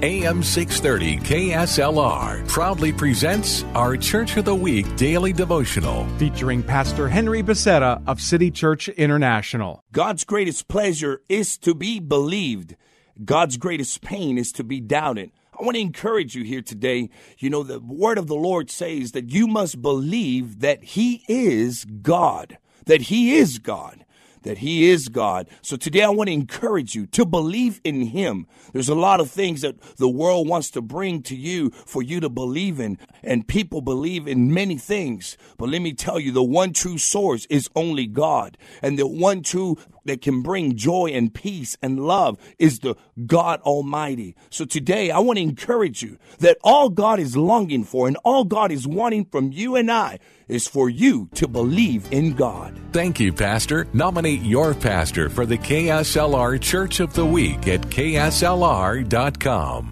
AM 630 KSLR proudly presents our Church of the Week daily devotional featuring Pastor Henry Becerra of City Church International. God's greatest pleasure is to be believed. God's greatest pain is to be doubted. I want to encourage you here today. You know, the word of the Lord says that you must believe that He is God, that He is God. That He is God. So today I want to encourage you to believe in Him. There's a lot of things that the world wants to bring to you for you to believe in. And people believe in many things. But let me tell you, the one true source is only God. And the one true that can bring joy and peace and love is the God Almighty. So today I want to encourage you that all God is longing for and all God is wanting from you and I is for you to believe in God. Thank you, Pastor. Nominate your pastor for the KSLR Church of the Week at KSLR.com.